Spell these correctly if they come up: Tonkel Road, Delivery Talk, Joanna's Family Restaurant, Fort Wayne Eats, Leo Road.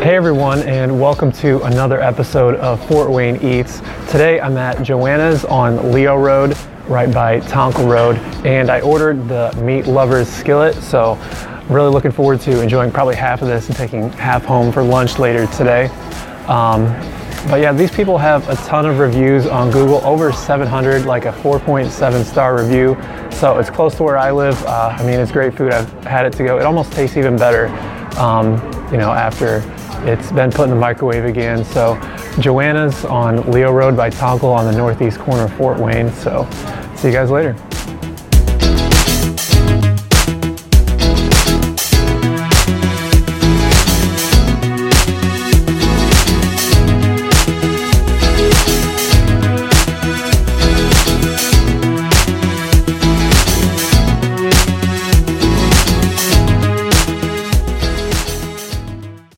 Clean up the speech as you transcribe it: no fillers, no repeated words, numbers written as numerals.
Hey everyone, and welcome to another episode of Fort Wayne Eats. Today I'm at Joanna's on Leo Road, right by Tonkel Road, and I ordered the meat lover's skillet, so really looking forward to enjoying probably half of this and taking half home for lunch later today. But yeah, these people have a ton of reviews on Google, over 700, like a 4.7 star review. So it's close to where I live. I mean, it's great food. I've had it to go. It almost tastes even better, you know, after it's been put in the microwave again. So Joanna's on Leo Road by Tonkel on the northeast corner of Fort Wayne. So see you guys later.